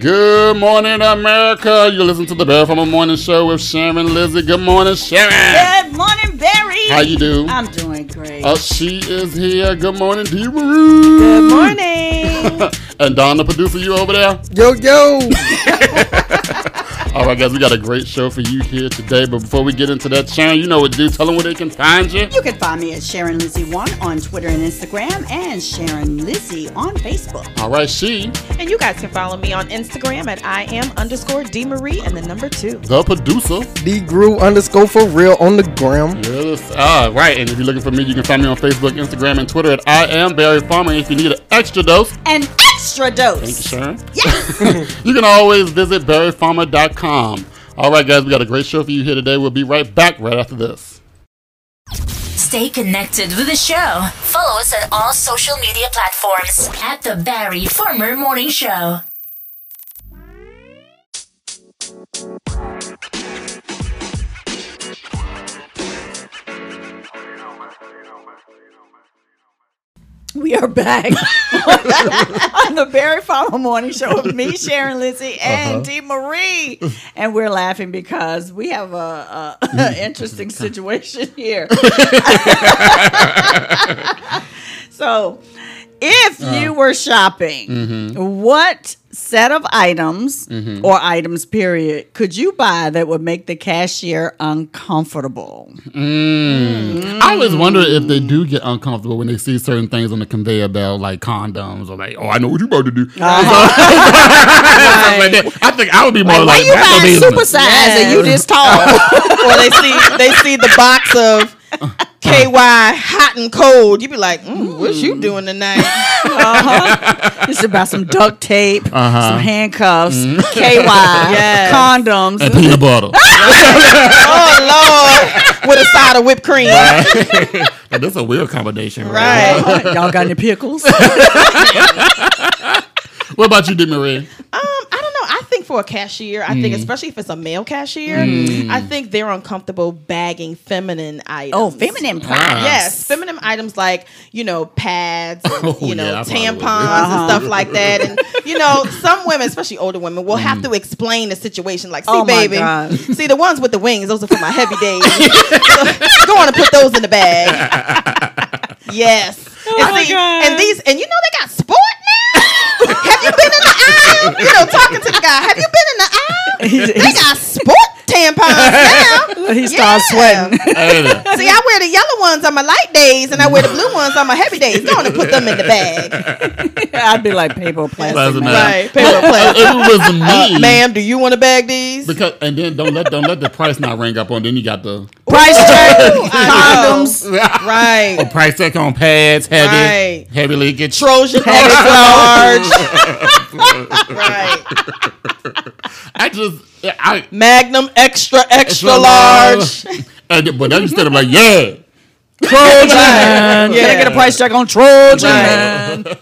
Good morning, America. You listen to the Barry Farmer Morning Show with Sharon Lizzy. Good morning, Sharon. Good morning, Barry. How you do? I'm doing great. She is here. Good morning, Dee Maroon. Good morning. And Donna Paducah, you over there? Yo, yo. All right, guys, we got a great show for you here today. But before we get into that, Sharon, you know what to do. Tell them where they can find you. You can find me at Sharon Lizzy1 on Twitter and Instagram, and Sharon Lizzy on Facebook. All right, she. And you guys can follow me on Instagram at I am_D. Marie and the number 2. The producer. DGrew underscore for real on the gram. Yes. All right. And if you're looking for me, you can find me on Facebook, Instagram, and Twitter at I am Barry Farmer. And if you need an extra dose. An extra dose. Thank you, Sharon. Yes. You can always visit barryfarmer.com. All right, guys, we got a great show for you here today. We'll be right back right after this. Stay connected with the show. Follow us on all social media platforms at the Barry Farmer Morning Show. We are back on the Barry Farmer Morning Show with me, Sharon Lizzy, and Dee Marie. And we're laughing because we have an interesting situation here. So, if you were shopping, what set of items or items, period, could you buy that would make the cashier uncomfortable? I always wonder if they do get uncomfortable when they see certain things on the conveyor belt, like condoms, or like, oh, I know what you're about to do. Like I think I would be more like, why you buying super size and you this tall? Or they see the box of KY hot and cold. You be like, what you doing tonight? You should buy some duct tape, some handcuffs, KY, condoms, and peanut butter. Oh Lord, with a side of whipped cream. That's a weird combination, right? Y'all got any pickles? What about you, Dee Marie? For a cashier, I think, especially if it's a male cashier, I think they're uncomfortable bagging feminine items. Oh, feminine products. Yes, feminine items like, pads, and, tampons and stuff like that. And, some women, especially older women, will have to explain the situation. Like, see, baby, see the ones with the wings, those are for my heavy days. So, go on and put those in the bag. Yes. Oh, and they got sport now. Have you been in the aisle? Talking to the guy. Have you been in the aisle? They got sport tampons now. He starts sweating. See, I wear the yellow ones on my light days, and I wear the blue ones on my heavy days. Go on and put them in the bag. I'd be like, paper or plastic. Right, paper or plastic. It was me. Ma'am, do you want to bag these? And then don't let the price not ring up on. Then you got the price tag, condoms, right? A price tag on pads, heavy, heavy leakage, Trojan heavy large, right? I Magnum extra large. But I just said, I'm like, yeah, Trojan. Yeah, they get a price tag on Trojan. Right.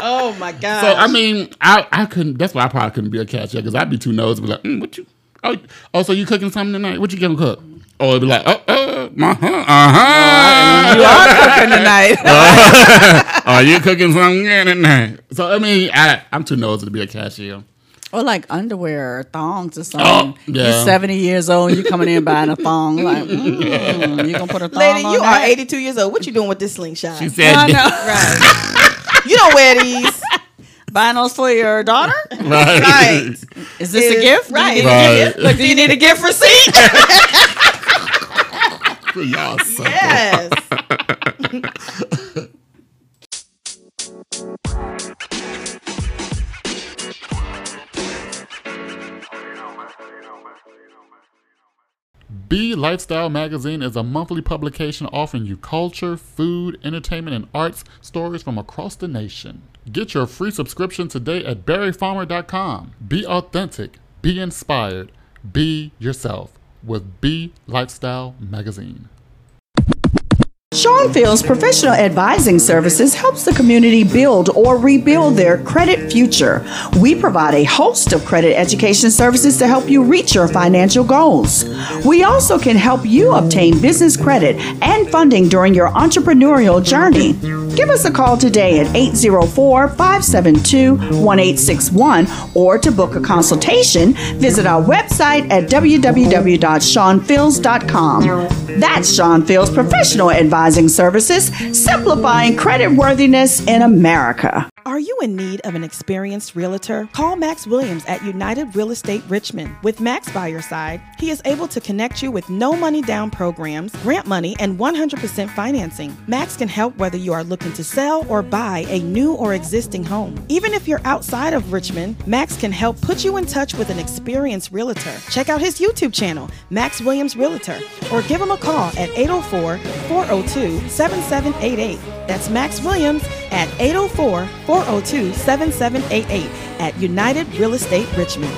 Oh my God! So I mean, I couldn't. That's why I probably couldn't be a cashier, because I'd be too nosy. Be like, what you? Oh, so you cooking something tonight? What you gonna cook? Oh, it'd be like, you are cooking tonight. Are you cooking something tonight? So, I mean, I'm too nosy to be a cashier. Or like underwear or thongs or something. Oh, yeah. You're 70 years old and you're coming in buying a thong. Like, you gonna put a thong lady, on you that? Are 82 years old. What you doing with this slingshot? She said, right. You don't wear these. Buying those for your daughter? Right. Is this a gift? Right. Do you need a gift receipt? Yes. B Lifestyle Magazine is a monthly publication offering you culture, food, entertainment, and arts stories from across the nation. Get your free subscription today at barryfarmer.com. Be authentic, be inspired, be yourself with B Lifestyle Magazine. Sean Fields Professional Advising Services helps the community build or rebuild their credit future. We provide a host of credit education services to help you reach your financial goals. We also can help you obtain business credit and funding during your entrepreneurial journey. Give us a call today at 804-572-1861, or to book a consultation, visit our website at www.seanfields.com. That's Sean Fields Professional Advising Services, simplifying creditworthiness in America. Are you in need of an experienced realtor? Call Max Williams at United Real Estate Richmond. With Max by your side, he is able to connect you with no money down programs, grant money, and 100% financing. Max can help whether you are looking to sell or buy a new or existing home. Even if you're outside of Richmond, Max can help put you in touch with an experienced realtor. Check out his YouTube channel, Max Williams Realtor, or give him a call at 804-402-7788. That's Max Williams at 804-402-7788 at United Real Estate Richmond.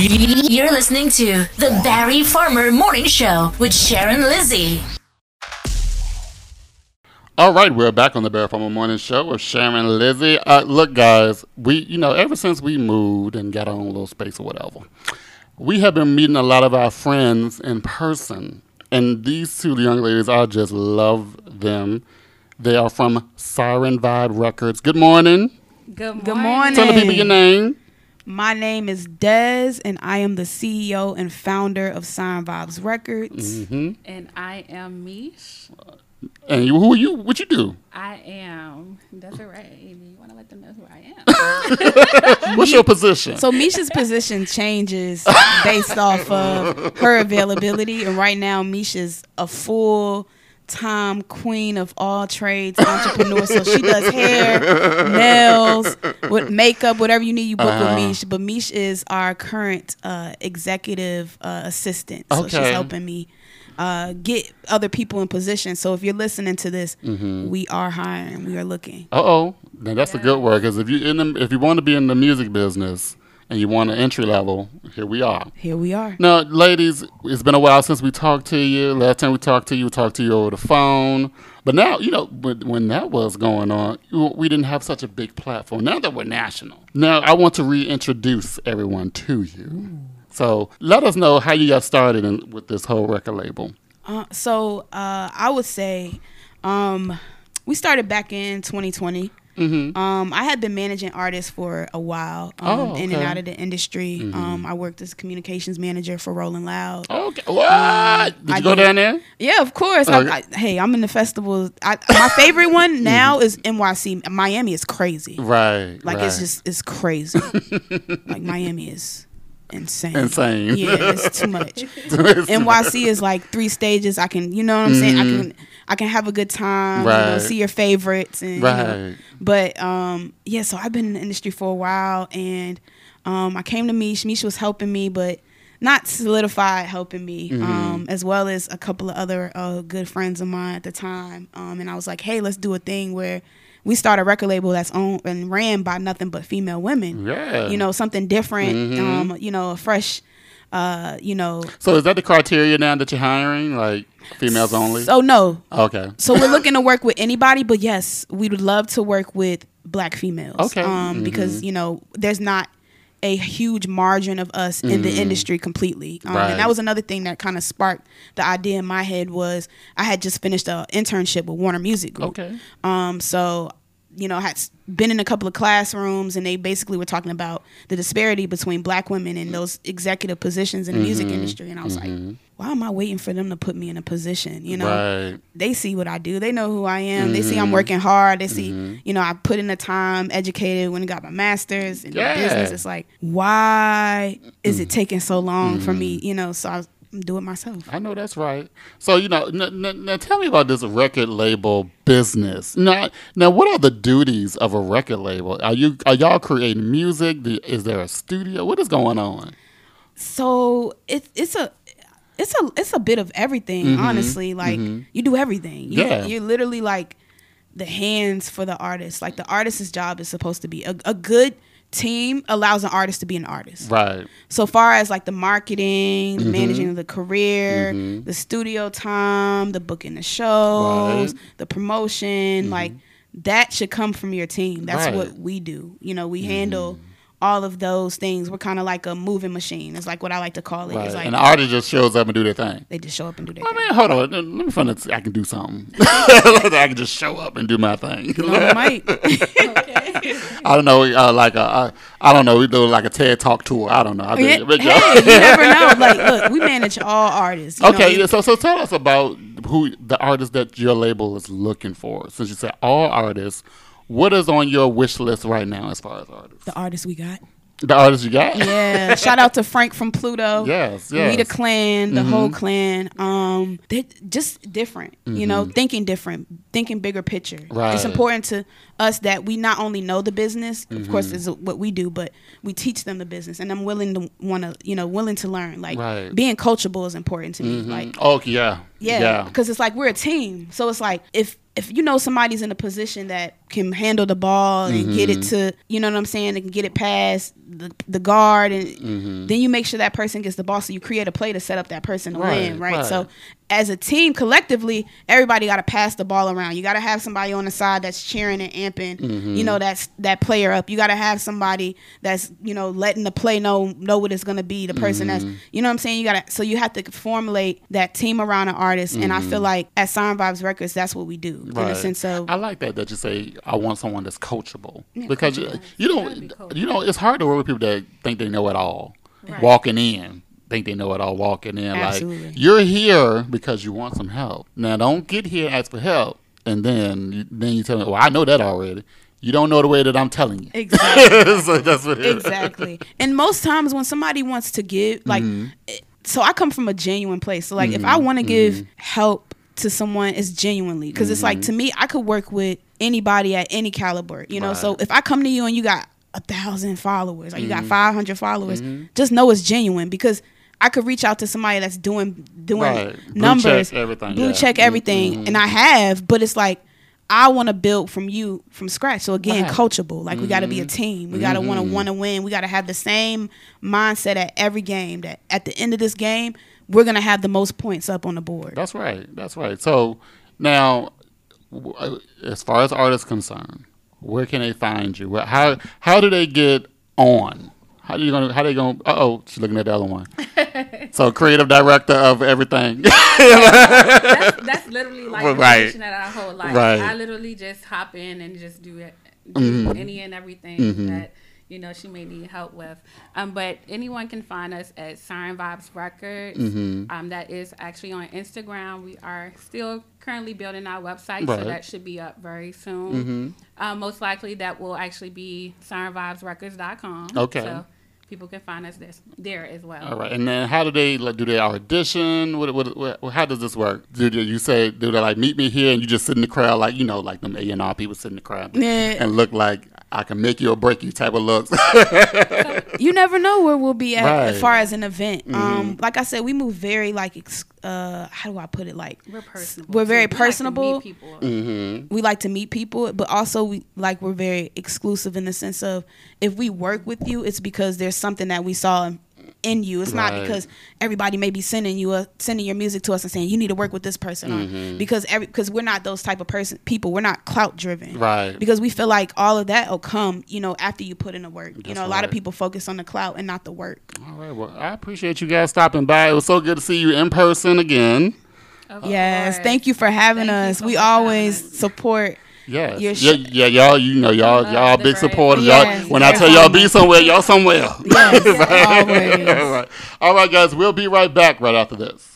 You're listening to the Barry Farmer Morning Show with Sharon Lizzy. All right, we're back on the Barry Farmer Morning Show with Sharon Lizzy. Look, guys, ever since we moved and got our own little space or whatever, we have been meeting a lot of our friends in person. And these two young ladies, I just love them. They are from Siren Vibes Records. Good morning. Good morning. Tell the people your name. My name is Dez, and I am the CEO and founder of Siren Vibes Records. Mm-hmm. And I am Misha. And you, who are you? What you do? I am Desiree. You want to let them know who I am. What's your position? So Misha's position changes based off of her availability. And right now, Misha's a full-time queen of all trades, entrepreneur. So she does hair, nails, with makeup, whatever you need, you book with Misha. But Misha is our current executive assistant. So she's helping me get other people in position. So if you're listening to this, we are hiring. We are looking. Now that's a good word, because if you want to be in the music business and you want an entry level, here we are. Now, ladies, it's been a while since we talked to you. Last time we talked to you over the phone. But now, when that was going on, we didn't have such a big platform. Now that we're national. Now, I want to reintroduce everyone to you. Ooh. So let us know how you got started with this whole record label. I would say we started back in 2020. Mm-hmm. I had been managing artists for a while, in and out of the industry. Mm-hmm. I worked as a communications manager for Rolling Loud. Okay, what? Did you go down there? Yeah, of course. Okay. I'm in the festivals. My favorite one now is NYC. Miami is crazy. Right. It's crazy. Miami is insane. Yeah, it's too much. NYC is like 3 stages. I can, you know what I'm saying, I can have a good time, see your favorites, and so I've been in the industry for a while, and I came to Misha was helping me, but not solidified helping me, as well as a couple of other good friends of mine at the time, and I was like, hey, let's do a thing where we start a record label that's owned and ran by nothing but female women. Yeah. Something different, a fresh, So is that the criteria now that you're hiring, like females only? Oh, no. Okay. So we're looking to work with anybody, but yes, we would love to work with Black females. Okay. Because, there's not a huge margin of us in the industry completely. And that was another thing that kind of sparked the idea in my head, was I had just finished an internship with Warner Music Group. Okay. I had been in a couple of classrooms, and they basically were talking about the disparity between Black women in those executive positions in the music industry. And I was like, why am I waiting for them to put me in a position? They see what I do. They know who I am. They see I'm working hard. They see, I put in the time, educated, when I got my master's in business. It's like, why is it taking so long for me? So I do it myself. I know that's right. So, now tell me about this record label business. Now, what are the duties of a record label? Are y'all creating music? Is there a studio? What is going on? So it's a bit of everything, honestly. You do everything. You're literally like the hands for the artist. Like, the artist's job is supposed to be a good team allows an artist to be an artist. Right. So far as like the marketing, the managing of the career, the studio time, the booking the shows, the promotion, like that should come from your team. That's what we do. You know, we handle all of those things. We're kind of like a moving machine. It's like what I like to call it. Right. It's like, and the artist just shows up and do their thing. They just show up and do their thing. I mean, hold on. Let me find out I can do something. I can just show up and do my thing. No, Mike. I don't know. Like a, I don't know. We do like a TED Talk tour. I don't know. Hey, you never know. Like, look, we manage all artists. You know? So tell us about who the artists that your label is looking for. Since you said all artists. What is on your wish list right now as far as artists? The artists we got. The artists you got? Yeah. Shout out to Frank from Pluto. Yes. We the clan, the whole clan. They're just different, you know, thinking different, thinking bigger picture. Right. It's important to us that we not only know the business, of course, is what we do, but we teach them the business. And I'm willing to learn. Like being coachable is important to me. Like, yeah. Because it's like we're a team. So it's like if you know somebody's in a position that can handle the ball and get it to, you know what I'm saying, and get it past the guard, and then you make sure that person gets the ball, so you create a play to set up that person to win, right? So as a team, collectively, everybody got to pass the ball around. You got to have somebody on the side that's cheering and amping, you know, that's that player up. You got to have somebody that's, you know, letting the play know what it's going to be, the person that's, you know what I'm saying? So you have to formulate that team around an artist, and I feel like at Siren Vibes Records, that's what we do. In a sense of... I like that you say, I want someone that's coachable. Yeah, because you know, it's hard to work with people that think they know it all, walking in. Absolutely. Like, you're here because you want some help. Now, don't get here and ask for help, and then you tell me, well, I know that already. You don't know the way that I'm telling you. Exactly. So that's what it is. Exactly. And most times when somebody wants to give, like, so I come from a genuine place. So, like, if I want to give help to someone, it's genuinely. Because it's like, to me, I could work with anybody at any caliber, you know? Right. So if I come to you and you got 1,000 followers, or you got 500 followers, just know it's genuine, because I could reach out to somebody that's doing numbers, blue check everything, and I have, but it's like, I want to build from you from scratch. So again, coachable. Like, we got to be a team. We got to want to win. We got to have the same mindset at every game, that at the end of this game, we're going to have the most points up on the board. That's right. So now, as far as artists concerned, where can they find you? How do they get on? How they gonna? She's looking at the other one. So, creative director of everything. that's literally like the position at our whole life. Right. I literally just hop in and just do any and everything that, you know, she may need help with. But anyone can find us at Siren Vibes Records. That is actually on Instagram. We are still currently building our website, so that should be up very soon. Most likely that will actually be SirenVibesRecords.com. Okay. So people can find us there as well. All right. And then how do they, like, do they audition? What how does this work? Do they like meet me here and you just sit in the crowd, like, you know, like them A&R people sit in the crowd and look like, I can make you or break you type of looks. You never know where we'll be at as far as an event. Like I said, we move very, like, how do I put it? Like, we're personable. We're very personable. Like to meet people. We like to meet people, but also we're very exclusive in the sense of, if we work with you, it's because there's something that we saw in you. It's not because everybody may be sending your music to us and saying you need to work with this person, or because we're not those type of people. We're not clout driven, right? Because we feel like all of that will come, you know, after you put in the work. That's, you know, a lot of people focus on the clout and not the work. All right, well, I appreciate you guys stopping by. It was so good to see you in person again. Yes, thank you for having us. We always support. Yes. Y'all, you know, y'all big supporters. Yes. Y'all, when I tell y'all be somewhere, y'all somewhere. Yes, right? Always. All right, guys, we'll be right back right after this.